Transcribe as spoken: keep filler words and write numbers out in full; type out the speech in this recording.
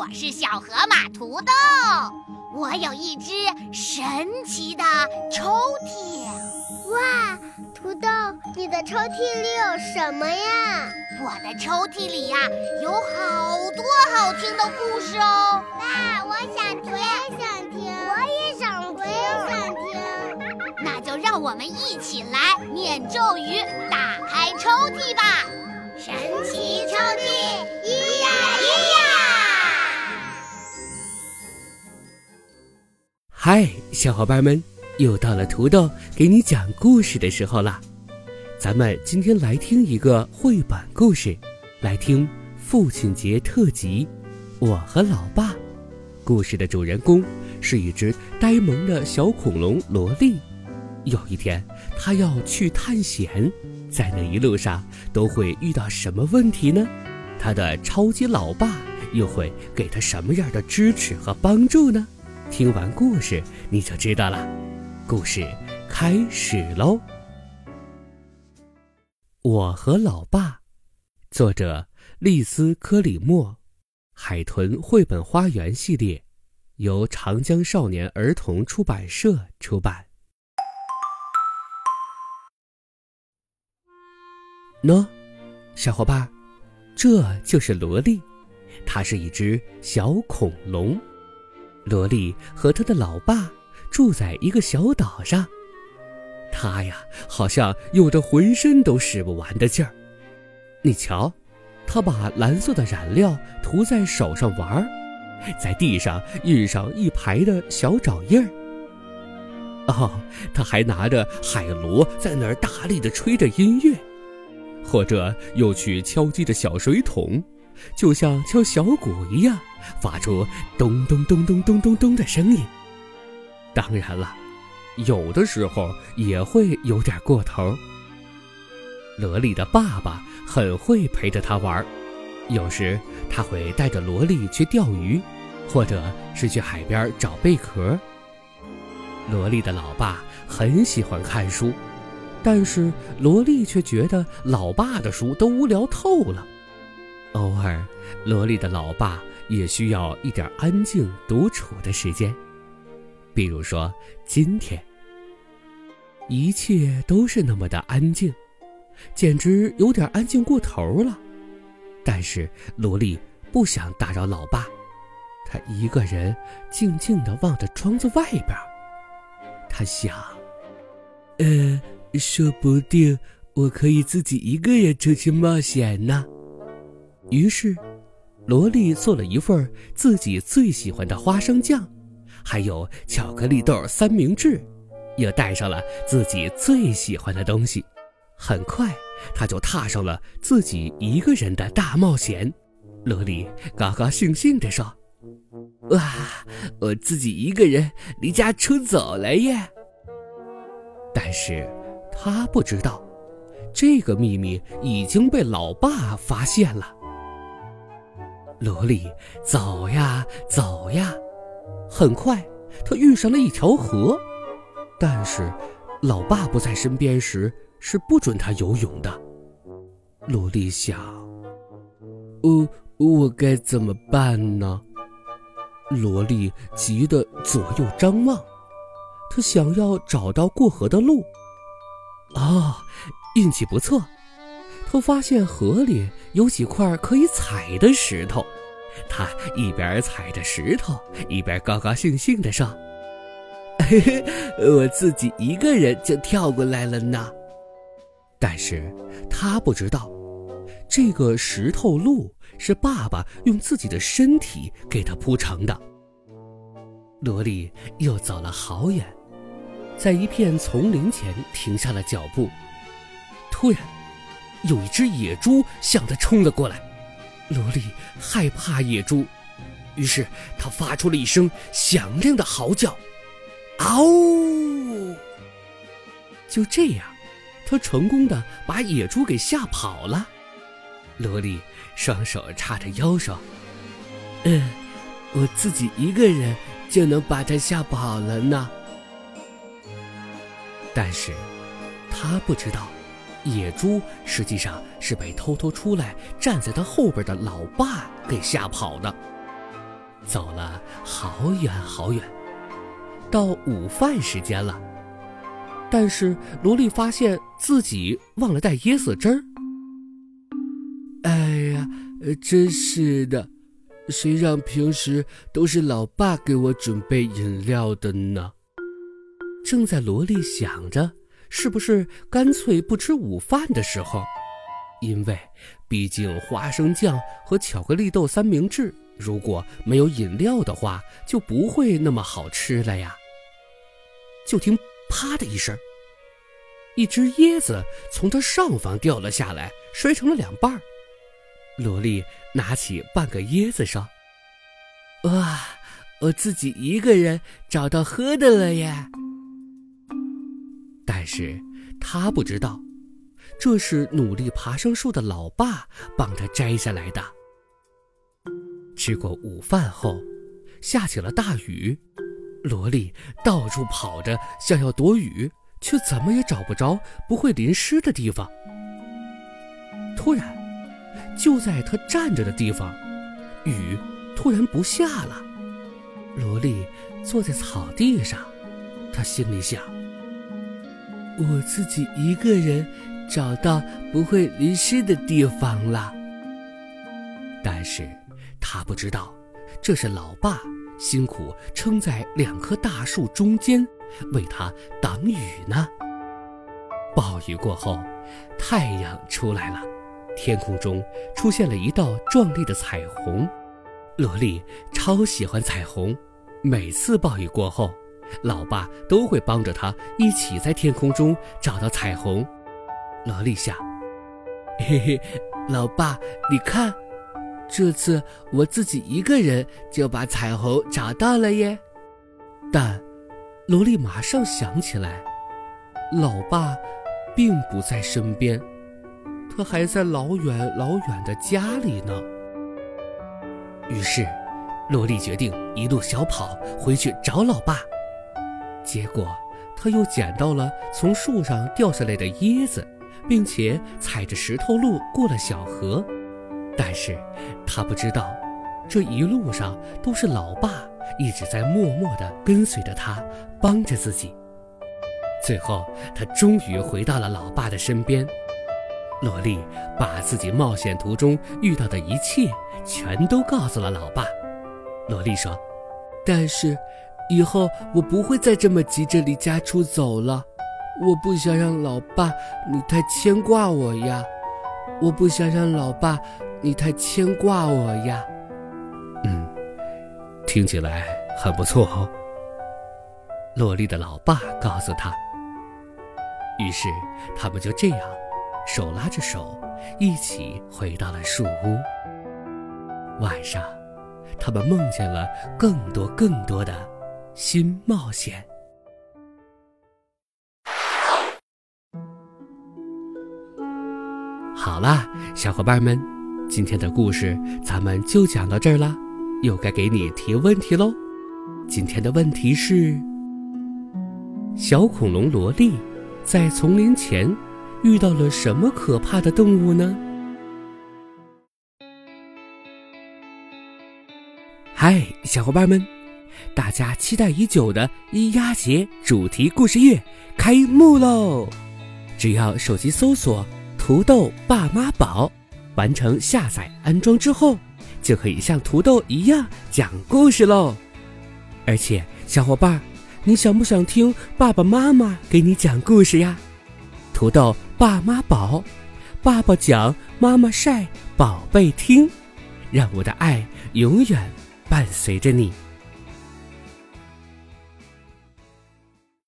我是小河马土豆，我有一只神奇的抽屉。哇，土豆，你的抽屉里有什么呀？我的抽屉里呀、啊，有好多好听的故事哦。爸，我想听，我也想听，我也想听，我也想听。那就让我们一起来念咒语，打开抽屉吧。神奇抽屉，咿呀咿呀。嗨，小伙伴们，又到了土豆给你讲故事的时候了。咱们今天来听一个绘本故事，来听父亲节特辑我和老爸。故事的主人公是一只呆萌的小恐龙萝莉，有一天他要去探险，在那一路上都会遇到什么问题呢？他的超级老爸又会给他什么样的支持和帮助呢？听完故事你就知道了。故事开始喽。我和老爸，作者丽丝·科里莫，海豚绘本花园系列，由长江少年儿童出版社出版。喏，小伙伴，这就是萝莉，她是一只小恐龙。萝莉和她的老爸住在一个小岛上，她呀好像有着浑身都使不完的劲儿。你瞧，她把蓝色的染料涂在手上玩儿，在地上印上一排的小爪印儿。哦，她还拿着海螺在那儿大力地吹着音乐，或者又去敲击着小水桶，就像敲小鼓一样，发出咚咚咚咚咚咚咚的声音。当然了，有的时候也会有点过头。萝莉的爸爸很会陪着她玩，有时他会带着萝莉去钓鱼，或者是去海边找贝壳。萝莉的老爸很喜欢看书，但是萝莉却觉得老爸的书都无聊透了。偶尔，萝莉的老爸也需要一点安静独处的时间，比如说今天，一切都是那么的安静，简直有点安静过头了。但是萝莉不想打扰老爸，她一个人静静地望着窗子外边。她想，呃，说不定我可以自己一个人出去冒险呢。于是萝莉做了一份自己最喜欢的花生酱，还有巧克力豆三明治，也带上了自己最喜欢的东西。很快她就踏上了自己一个人的大冒险。萝莉高高兴兴地说，哇，我自己一个人离家出走了耶。但是她不知道，这个秘密已经被老爸发现了。萝莉走呀走呀，很快她遇上了一条河，但是老爸不在身边时是不准她游泳的。萝莉想，呃，我该怎么办呢？萝莉急得左右张望，她想要找到过河的路。哦，运气不错，她发现河里有几块可以踩的石头，她一边踩着石头，一边高高兴兴地说：“嘿嘿，我自己一个人就跳过来了呢。”但是她不知道，这个石头路是爸爸用自己的身体给她铺成的。萝莉又走了好远，在一片丛林前停下了脚步。突然，有一只野猪向他冲了过来，萝莉害怕野猪，于是她发出了一声响亮的嚎叫，嗷呜！就这样，她成功地把野猪给吓跑了。萝莉双手叉着腰说：“嗯，我自己一个人就能把它吓跑了呢。”但是，她不知道。野猪实际上是被偷偷出来站在他后边的老爸给吓跑的。走了好远好远，到午饭时间了，但是萝莉发现自己忘了带椰子汁儿。哎呀，真是的，谁让平时都是老爸给我准备饮料的呢？正在萝莉想着是不是干脆不吃午饭的时候，因为毕竟花生酱和巧克力豆三明治如果没有饮料的话就不会那么好吃了呀。就听啪的一声，一只椰子从他上方掉了下来，摔成了两半。萝莉拿起半个椰子说：哇，我自己一个人找到喝的了耶。但是他不知道，这是努力爬上树的老爸帮他摘下来的。吃过午饭后，下起了大雨，萝莉到处跑着想要躲雨，却怎么也找不着不会淋湿的地方。突然，就在她站着的地方，雨突然不下了。萝莉坐在草地上，她心里想：我自己一个人找到不会淋湿的地方了。但是她不知道，这是老爸辛苦撑在两棵大树中间为她挡雨呢。暴雨过后，太阳出来了，天空中出现了一道壮丽的彩虹。萝莉超喜欢彩虹，每次暴雨过后，老爸都会帮着她一起在天空中找到彩虹。萝莉想：嘿嘿，老爸，你看，这次我自己一个人就把彩虹找到了耶。但萝莉马上想起来，老爸并不在身边，他还在老远老远的家里呢。于是萝莉决定一路小跑回去找老爸。结果他又捡到了从树上掉下来的椰子，并且踩着石头路过了小河。但是他不知道，这一路上都是老爸一直在默默地跟随着他，帮着自己。最后他终于回到了老爸的身边。萝莉把自己冒险途中遇到的一切全都告诉了老爸。萝莉说：但是以后我不会再这么急着离家出走了，我不想让老爸你太牵挂我呀，我不想让老爸你太牵挂我呀。嗯，听起来很不错哦。萝莉的老爸告诉她。于是他们就这样手拉着手一起回到了树屋。晚上他们梦见了更多更多的新冒险。好啦，小伙伴们，今天的故事咱们就讲到这儿啦，又该给你提问题喽。今天的问题是：小恐龙萝莉在丛林前遇到了什么可怕的动物呢？嗨，小伙伴们，大家期待已久的伊鸭节主题故事月开幕喽！只要手机搜索土豆爸妈宝，完成下载安装之后，就可以像土豆一样讲故事喽。而且小伙伴，你想不想听爸爸妈妈给你讲故事呀？土豆爸妈宝，爸爸讲，妈妈晒，宝贝听，让我的爱永远伴随着你。